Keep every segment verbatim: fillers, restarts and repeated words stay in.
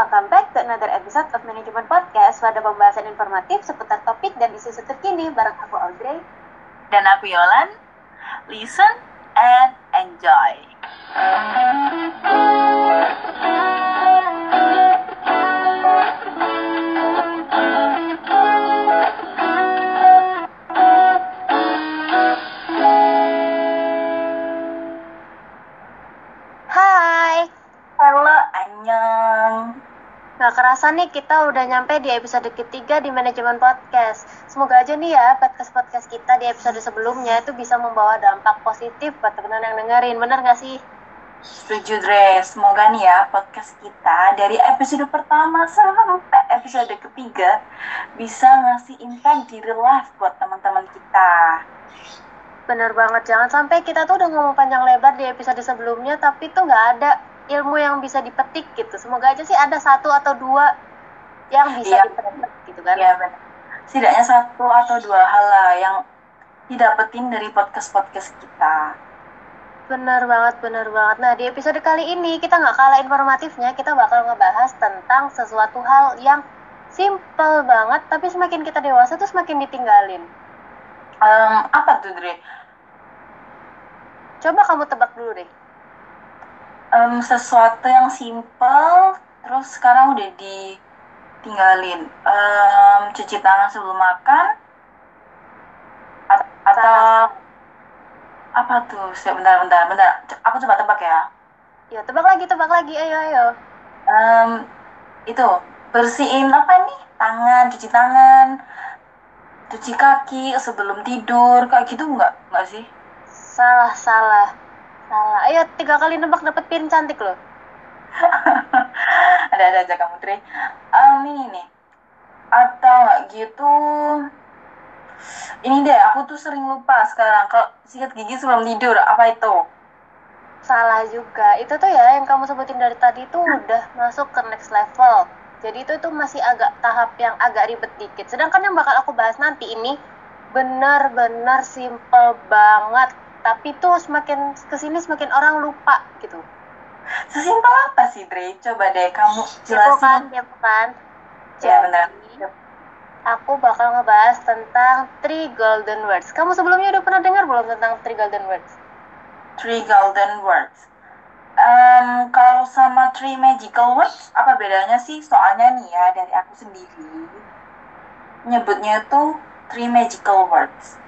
welcome back to another episode of Management Podcast, pada pembahasan informatif seputar topik dan isu-isu terkini bareng aku Audrey dan aku Yolan. Listen and enjoy. Gak kerasa nih kita udah nyampe di episode ketiga di Manajemen Podcast. Semoga aja nih ya podcast-podcast kita di episode sebelumnya itu bisa membawa dampak positif buat teman-teman yang dengerin, bener gak sih? Setuju, Dre. Semoga nih ya podcast kita dari episode pertama sampai episode ketiga bisa ngasih impact di real life buat teman-teman kita. Bener banget, jangan sampai kita tuh udah ngomong panjang lebar di episode sebelumnya tapi tuh gak ada ilmu yang bisa dipetik gitu. Semoga aja sih ada satu atau dua yang bisa ya, dipetik gitu kan. Iya benar. Setidaknya satu atau dua hal lah yang didapetin dari podcast-podcast kita. Benar banget, benar banget. Nah, di episode kali ini kita nggak kalah informatifnya, kita bakal ngebahas tentang sesuatu hal yang simple banget, tapi semakin kita dewasa tuh semakin ditinggalin. Um, apa tuh, Dre? Coba kamu tebak dulu deh. Um, sesuatu yang simple terus sekarang udah ditinggalin, um, cuci tangan sebelum makan A- atau apa tuh? Bentar, bentar, bentar. Aku coba tebak ya. Ya tebak lagi, tebak lagi, ayo, ayo. Um, itu bersihin apa nih? Tangan, cuci tangan, cuci kaki sebelum tidur, kayak gitu nggak, nggak sih? Salah, salah. Salah. Ayo, tiga kali nebak dapet pin cantik loh. Ada-ada aja kamu, Tri. Um, ini nih. Atau nggak gitu. Ini deh, aku tuh sering lupa sekarang. Kalau sikat gigi sebelum tidur, apa itu? Salah juga. Itu tuh ya, yang kamu sebutin dari tadi tuh hmm. udah masuk ke next level. Jadi itu tuh masih agak tahap yang agak ribet dikit. Sedangkan yang bakal aku bahas nanti ini, benar-benar simple banget. Tapi tuh semakin kesini semakin orang lupa gitu. Sesimpel apa sih, Dre? Coba deh kamu jelasin. Ya bukan, ya benar. Aku bakal ngebahas tentang three golden words. Kamu sebelumnya udah pernah dengar belum tentang three golden words? Three golden words. Um, kalau sama three magical words, apa bedanya sih? Soalnya nih ya, dari aku sendiri nyebutnya tuh three magical words.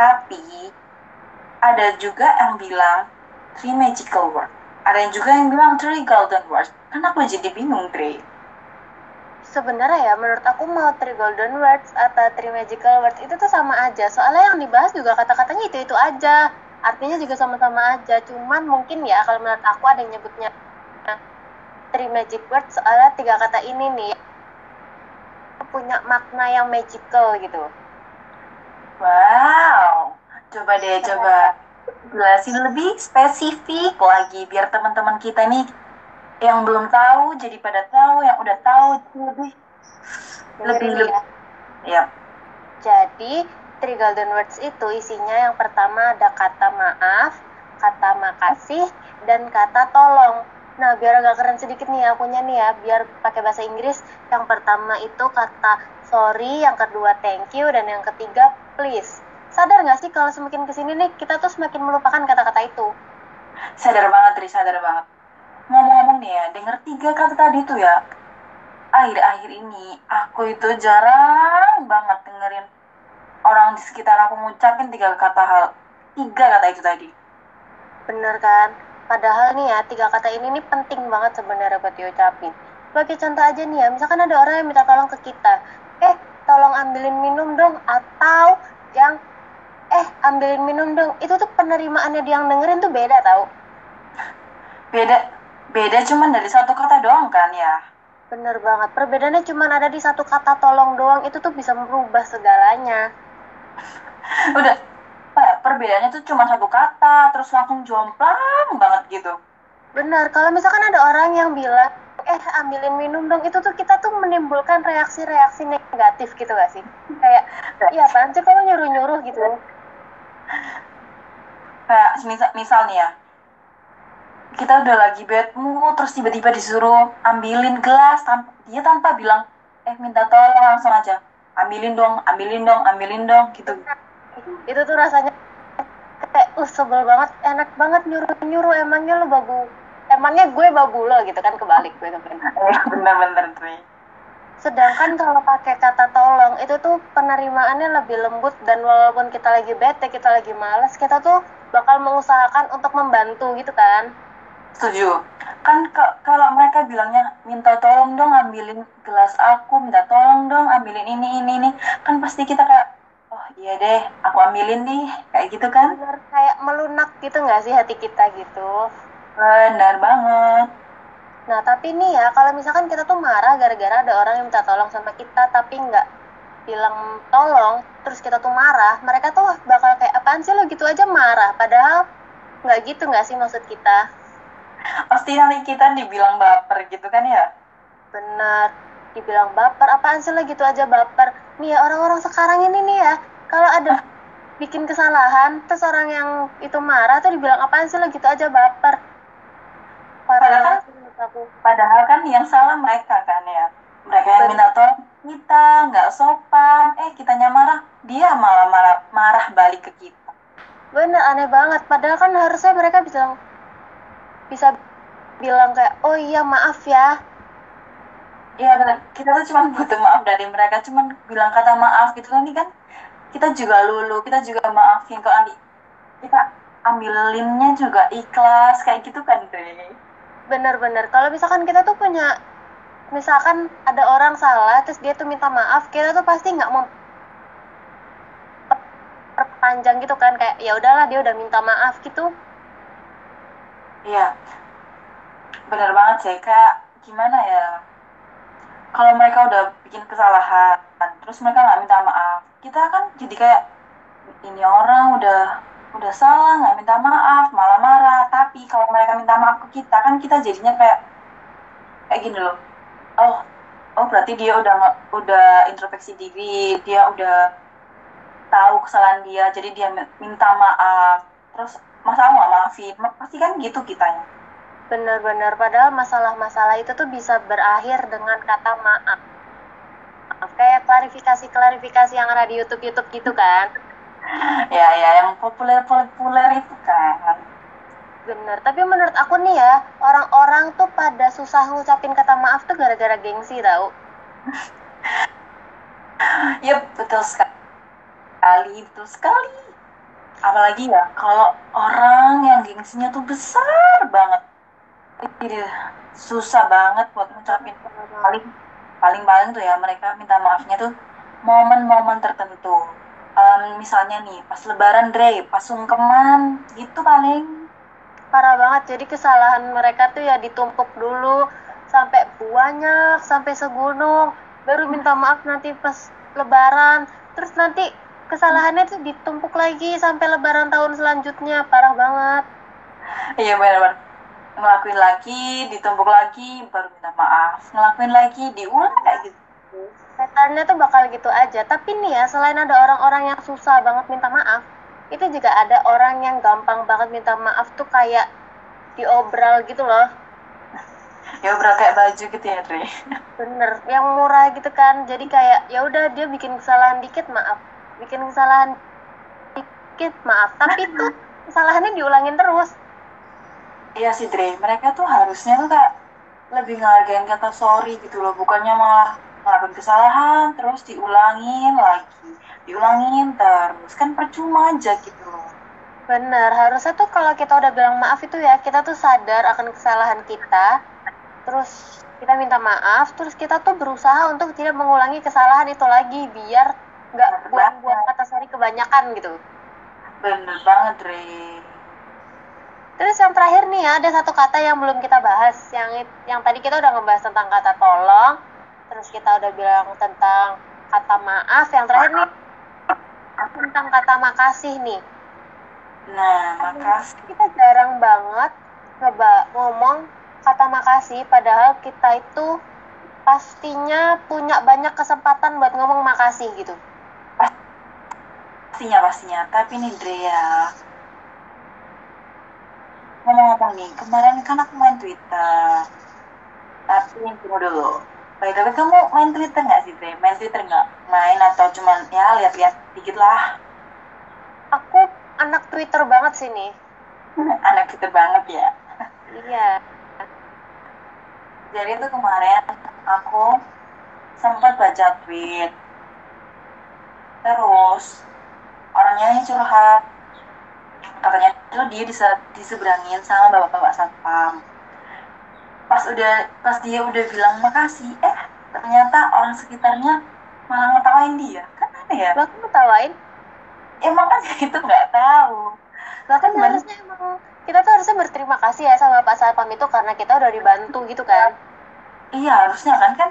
Tapi ada juga yang bilang three magical words. Ada yang juga yang bilang three golden words. Kenapa jadi bingung, Dre? Sebenarnya ya, menurut aku mau three golden words atau three magical words itu tuh sama aja. Soalnya yang dibahas juga kata-katanya itu-itu aja. Artinya juga sama-sama aja. Cuman mungkin ya kalau menurut aku ada yang nyebutnya three magic words soalnya tiga kata ini nih punya makna yang magical gitu. Wow, coba deh, coba jelasin lebih spesifik lagi biar teman-teman kita nih yang belum tahu jadi pada tahu, yang udah tahu lebih lebih lebih. Ya. Jadi three golden words itu isinya yang pertama ada kata maaf, kata makasih, dan kata tolong. Nah, biar agak keren sedikit nih akunya nih ya, biar pakai bahasa Inggris. Yang pertama itu kata sorry, yang kedua thank you, dan yang ketiga please. Sadar gak sih kalau semakin kesini nih, kita tuh semakin melupakan kata-kata itu? Sadar banget, Tri, sadar banget. Ngomong-ngomong nih ya, denger tiga kata tadi tuh ya, akhir-akhir ini aku itu jarang banget dengerin orang di sekitar aku ngucapin tiga kata hal, tiga kata itu tadi. Bener kan? Padahal nih ya, tiga kata ini nih penting banget sebenarnya buat diucapin. Sebagai contoh aja nih ya, misalkan ada orang yang minta tolong ke kita, eh tolong ambilin minum dong, atau yang eh ambilin minum dong, itu tuh penerimaannya dia yang dengerin tuh beda tau. Beda beda cuman dari satu kata doang kan ya. Bener banget, perbedaannya cuman ada di satu kata tolong doang, itu tuh bisa merubah segalanya. Udah, perbedaannya tuh cuma satu kata, terus langsung jomplang banget gitu. Bener, kalau misalkan ada orang yang bilang eh ambilin minum dong, itu tuh kita tuh menimbulkan reaksi-reaksi negatif gitu gak sih? Kayak, iya apaan sih kalau nyuruh-nyuruh gitu. Kayak, misal, misal nih ya, kita udah lagi bad mood, terus tiba-tiba disuruh ambilin gelas, tanpa, dia tanpa bilang, eh minta tolong, langsung aja, ambilin dong, ambilin dong, ambilin dong, gitu. Itu tuh rasanya kayak, uh sebel banget, enak banget nyuruh-nyuruh, emangnya lo babu, emangnya gue babu lo, gitu kan, kebalik gue sebenernya. Bener-bener tuh. Sedangkan kalau pakai kata tolong, itu tuh penerimaannya lebih lembut, dan walaupun kita lagi bete, kita lagi malas, kita tuh bakal mengusahakan untuk membantu, gitu kan. Setuju. Kan ke- kalau mereka bilangnya, minta tolong dong ambilin gelas aku, minta tolong dong ambilin ini, ini, ini, kan pasti kita kayak, oh iya deh, aku ambilin nih, kayak gitu kan. Bener, kayak melunak gitu gak sih hati kita gitu. Benar banget. Nah tapi nih ya, kalau misalkan kita tuh marah gara-gara ada orang yang minta tolong sama kita, tapi gak bilang tolong, terus kita tuh marah, mereka tuh bakal kayak, apaan sih lo gitu aja marah, padahal gak gitu gak sih maksud kita. Pasti nanti kita dibilang baper gitu kan ya. Bener, dibilang baper, apaan sih lo gitu aja baper. Nih ya orang-orang sekarang ini nih ya, kalau ada bikin kesalahan, terus orang yang itu marah tuh dibilang, apaan sih lo gitu aja baper. Padahal kan, padahal kan yang salah mereka kan ya. Mereka yang minta tolong kita, gak sopan. Eh kitanya marah, dia malah marah, marah balik ke kita. Bener, aneh banget. Padahal kan harusnya mereka bisa, bisa bilang kayak, oh iya maaf ya. Iya bener, kita tuh cuma butuh maaf dari mereka. Cuman bilang kata maaf gitu kan, ini kan kita juga lulu, kita juga maafin kok Andi. Kita ambilinnya juga ikhlas, kayak gitu kan deh. Bener-bener, kalau misalkan kita tuh punya, misalkan ada orang salah, terus dia tuh minta maaf, kita tuh pasti gak mau perpanjang gitu kan, kayak ya udahlah dia udah minta maaf gitu. Iya, bener banget sih, kayak gimana ya, kalau mereka udah bikin kesalahan, terus mereka gak minta maaf, kita kan jadi kayak, ini orang udah udah salah, nggak minta maaf, malah marah. Tapi kalau mereka minta maaf ke kita, kan kita jadinya kayak kayak gini loh. Oh, oh berarti dia udah udah introspeksi diri, dia udah tahu kesalahan dia, jadi dia minta maaf. Terus masa nggak maafin? Pasti kan gitu kitanya. Bener-bener. Padahal masalah-masalah itu tuh bisa berakhir dengan kata maaf. Maaf kayak klarifikasi-klarifikasi yang ada di YouTube-YouTube gitu kan. Ya ya yang populer-populer itu kan. Bener, tapi menurut aku nih ya, orang-orang tuh pada susah ngucapin kata maaf tuh gara-gara gengsi tau. Ya betul sekali, betul sekali. Apalagi ya kalau orang yang gengsinya tuh besar banget, susah banget buat ngucapin. Paling paling-paling tuh ya mereka minta maafnya tuh momen-momen tertentu. Um, misalnya nih, pas lebaran Dre, pas sungkeman, gitu paling. Parah banget, jadi kesalahan mereka tuh ya ditumpuk dulu, sampai banyak, sampai segunung, baru minta maaf nanti pas lebaran, terus nanti kesalahannya tuh ditumpuk lagi sampai lebaran tahun selanjutnya, parah banget. Iya benar-benar, ngelakuin lagi, ditumpuk lagi, baru minta maaf, ngelakuin lagi, diulang kayak gitu. Setannya tuh bakal gitu aja. Tapi nih ya, selain ada orang-orang yang susah banget minta maaf, itu juga ada orang yang gampang banget minta maaf tuh kayak diobral gitu loh. Diobral kayak baju gitu ya, Dri. Bener, yang murah gitu kan. Jadi kayak ya udah dia bikin kesalahan dikit maaf, bikin kesalahan dikit maaf. Tapi tuh kesalahannya diulangin terus. Iya sih, Dri. Mereka tuh harusnya tuh kayak lebih ngehargain kata sorry gitu loh, bukannya malah ngelakuin kesalahan, terus diulangin lagi, diulangin terus, kan percuma aja gitu loh. Bener, harusnya tuh kalau kita udah bilang maaf itu ya, kita tuh sadar akan kesalahan kita, terus kita minta maaf, terus kita tuh berusaha untuk tidak mengulangi kesalahan itu lagi, biar gak buang-buang kata sorry kebanyakan gitu. Bener banget, Rey. Terus yang terakhir nih ya, ada satu kata yang belum kita bahas, yang yang tadi kita udah ngebahas tentang kata tolong, terus kita udah bilang tentang kata maaf, yang terakhir nih tentang kata makasih nih. Nah, makasih. Kita jarang banget ngeba- ngomong kata makasih, padahal kita itu pastinya punya banyak kesempatan buat ngomong makasih gitu. Pastinya, pastinya. Tapi nih Drea, Halo Abang nih, kemarin kan aku main Twitter. Tapi tunggu dulu. Baik, tapi kamu main Twitter nggak sih, Dre? Main Twitter nggak? Main atau cuma ya lihat-lihat dikit lah? Aku anak Twitter banget sih nih. Anak Twitter banget ya? Iya. Jadi itu kemarin aku sempat baca tweet. Terus orangnya yang curhat. Katanya itu dia dise- diseberangin sama bapak-bapak satpam. Pas udah pas dia udah bilang makasih, eh ternyata orang sekitarnya malah ngetawain dia. Kan ada ya? Lah ngetawain? Emang kan itu nggak tahu. Lah kan harusnya emang kita tuh harusnya berterima kasih ya sama Pak Satpam itu karena kita udah dibantu gitu kan? Iya harusnya kan kan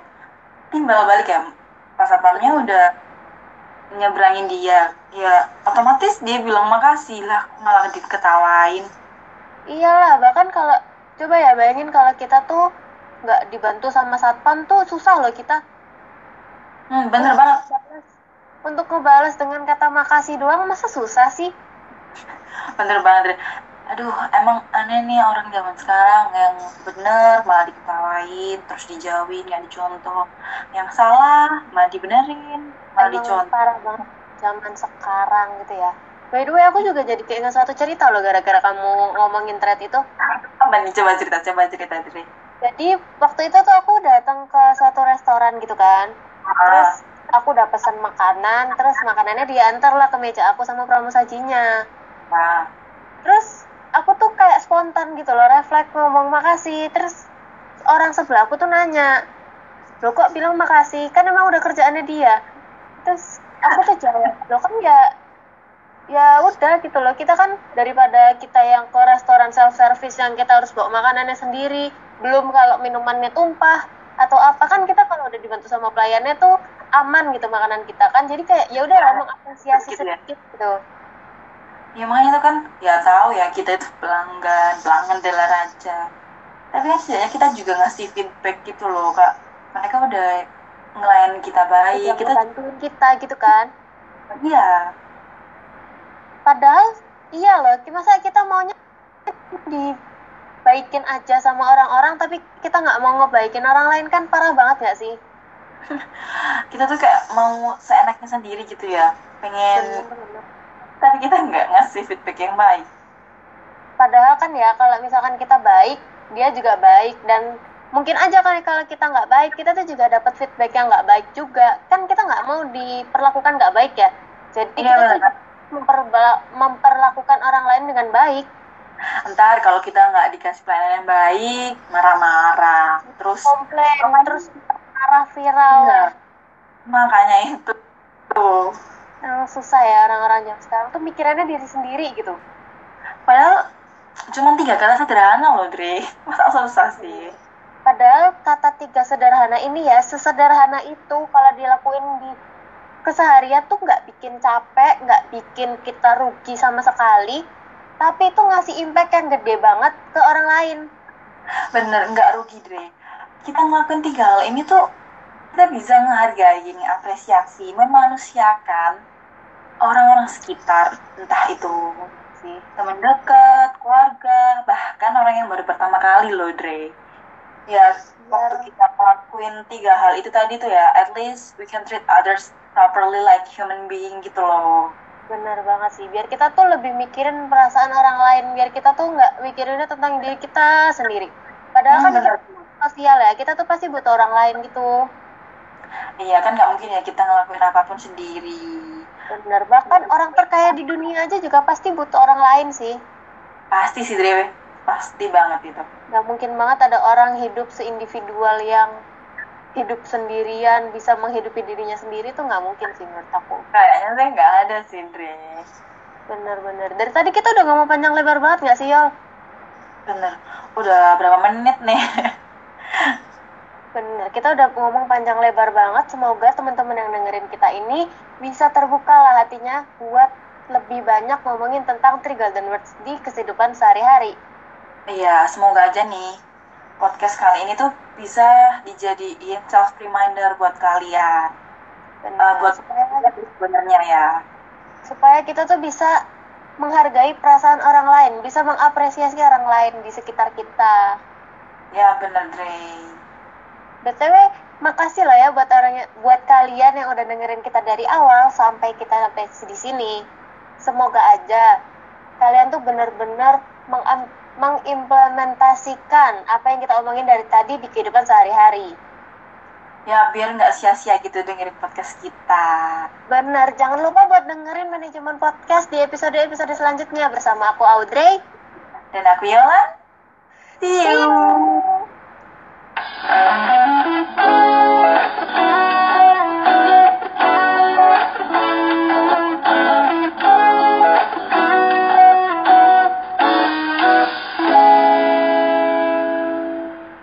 timbal balik ya. Pak Satpamnya udah nyebrangin dia, ya otomatis dia bilang makasih lah malah diketawain. Iyalah bahkan kalau coba ya bayangin kalau kita tuh nggak dibantu sama satpam tuh susah loh kita. Hmm, bener untuk banget. Ngebalas, untuk ngebalas dengan kata makasih doang masa susah sih? Bener banget. Aduh, emang aneh nih orang zaman sekarang yang bener malah diketawain, terus dijauhin, nggak dicontoh. Yang salah malah dibenerin, malah emang dicontoh. Parah banget zaman sekarang gitu ya. By the way, aku juga jadi keinget suatu cerita loh gara-gara kamu ngomongin thread itu. Apa nih? Coba cerita, coba cerita diri. Jadi, waktu itu tuh aku datang ke suatu restoran gitu kan. Terus, aku udah pesen makanan, terus makanannya diantar lah ke meja aku sama pramu sajinya. Nah. Terus, aku tuh kayak spontan gitu loh, refleks ngomong makasih. Terus, orang sebelah aku tuh nanya, loh kok bilang makasih? Kan emang udah kerjaannya dia. Terus, aku tuh jawab, loh kan ya... ya udah gitu loh, kita kan daripada kita yang ke restoran self-service yang kita harus bawa makanannya sendiri, belum kalau minumannya tumpah atau apa, kan kita kalau udah dibantu sama pelayannya tuh aman gitu makanan kita kan, jadi kayak yaudah ya, ngomong apresiasi sedikit, sedikit ya. Gitu ya makanya itu kan, ya tahu ya kita itu pelanggan, pelanggan adalah raja, tapi kan setidaknya kita juga ngasih feedback gitu loh kak, mereka udah ngelayan kita baik, kita bantuin kita gitu kan. Iya. Padahal, iya loh, masa kita maunya dibaikin aja sama orang-orang, tapi kita nggak mau ngebaikin orang lain, kan parah banget nggak sih? Kita tuh kayak mau seenaknya sendiri gitu ya, pengen, bener-bener. Tapi kita nggak ngasih feedback yang baik. Padahal kan ya, kalau misalkan kita baik, dia juga baik, dan mungkin aja kan kalau kita nggak baik, kita tuh juga dapat feedback yang nggak baik juga, kan kita nggak mau diperlakukan nggak baik ya, jadi ya, kita bener. tuh Memperba- memperlakukan orang lain dengan baik. Entar kalau kita nggak dikasih pelayanan yang baik, marah-marah, terus komplain, terus marah viral. Nah, makanya itu tuh. Nah, susah ya orang-orang yang sekarang tuh mikirannya diri sendiri gitu. Padahal cuma tiga kata sederhana loh, Dre. Masa susah sih? Padahal kata tiga sederhana ini ya, sesederhana itu kalau dilakuin di keseharian tuh nggak bikin capek, nggak bikin kita rugi sama sekali, tapi itu ngasih impact yang gede banget ke orang lain. Bener, nggak rugi, Dre. Kita ngelakuin tiga hal ini tuh, kita bisa menghargai, apresiasi, memanusiakan orang-orang sekitar, entah itu sih teman dekat, keluarga, bahkan orang yang baru pertama kali loh, Dre. Ya, waktu kita ngelakuin tiga hal itu tadi tuh ya, at least we can treat others properly like human being gitu loh. Benar banget sih, biar kita tuh lebih mikirin perasaan orang lain, biar kita tuh nggak mikirinnya tentang diri kita sendiri. Padahal hmm, kan bener. Kita sosial ya, kita tuh pasti butuh orang lain gitu. Iya kan nggak mungkin ya kita ngelakuin apapun sendiri. Benar, bahkan orang terkaya di dunia aja juga pasti butuh orang lain sih. Pasti sih, Dre. Pasti banget itu. Gak mungkin banget ada orang hidup seindividual yang hidup sendirian, bisa menghidupi dirinya sendiri tuh gak mungkin sih menurut aku. Kayaknya sih gak ada sih, Dre. Bener-bener. Dari tadi kita udah ngomong panjang lebar banget gak sih, Yol? Bener. Udah berapa menit nih? Bener. Kita udah ngomong panjang lebar banget. Semoga teman-teman yang dengerin kita ini bisa terbuka lah hatinya buat lebih banyak ngomongin tentang three golden words di kehidupan sehari-hari. Iya, semoga aja nih podcast kali ini tuh bisa dijadiin self reminder buat kalian, bener, uh, buat supaya sebenarnya ya. Supaya kita tuh bisa menghargai perasaan orang lain, bisa mengapresiasi orang lain di sekitar kita. Ya benar, Dre. B T W, makasih loh ya buat orangnya, buat kalian yang udah dengerin kita dari awal sampai kita sampai di sini. Semoga aja kalian tuh benar-benar meng- mengimplementasikan apa yang kita omongin dari tadi di kehidupan sehari-hari. Ya, biar nggak sia-sia gitu dengerin podcast kita. Benar, jangan lupa buat dengerin Manajemen Podcast di episode-episode selanjutnya bersama aku Audrey. Dan aku Yolan. See you!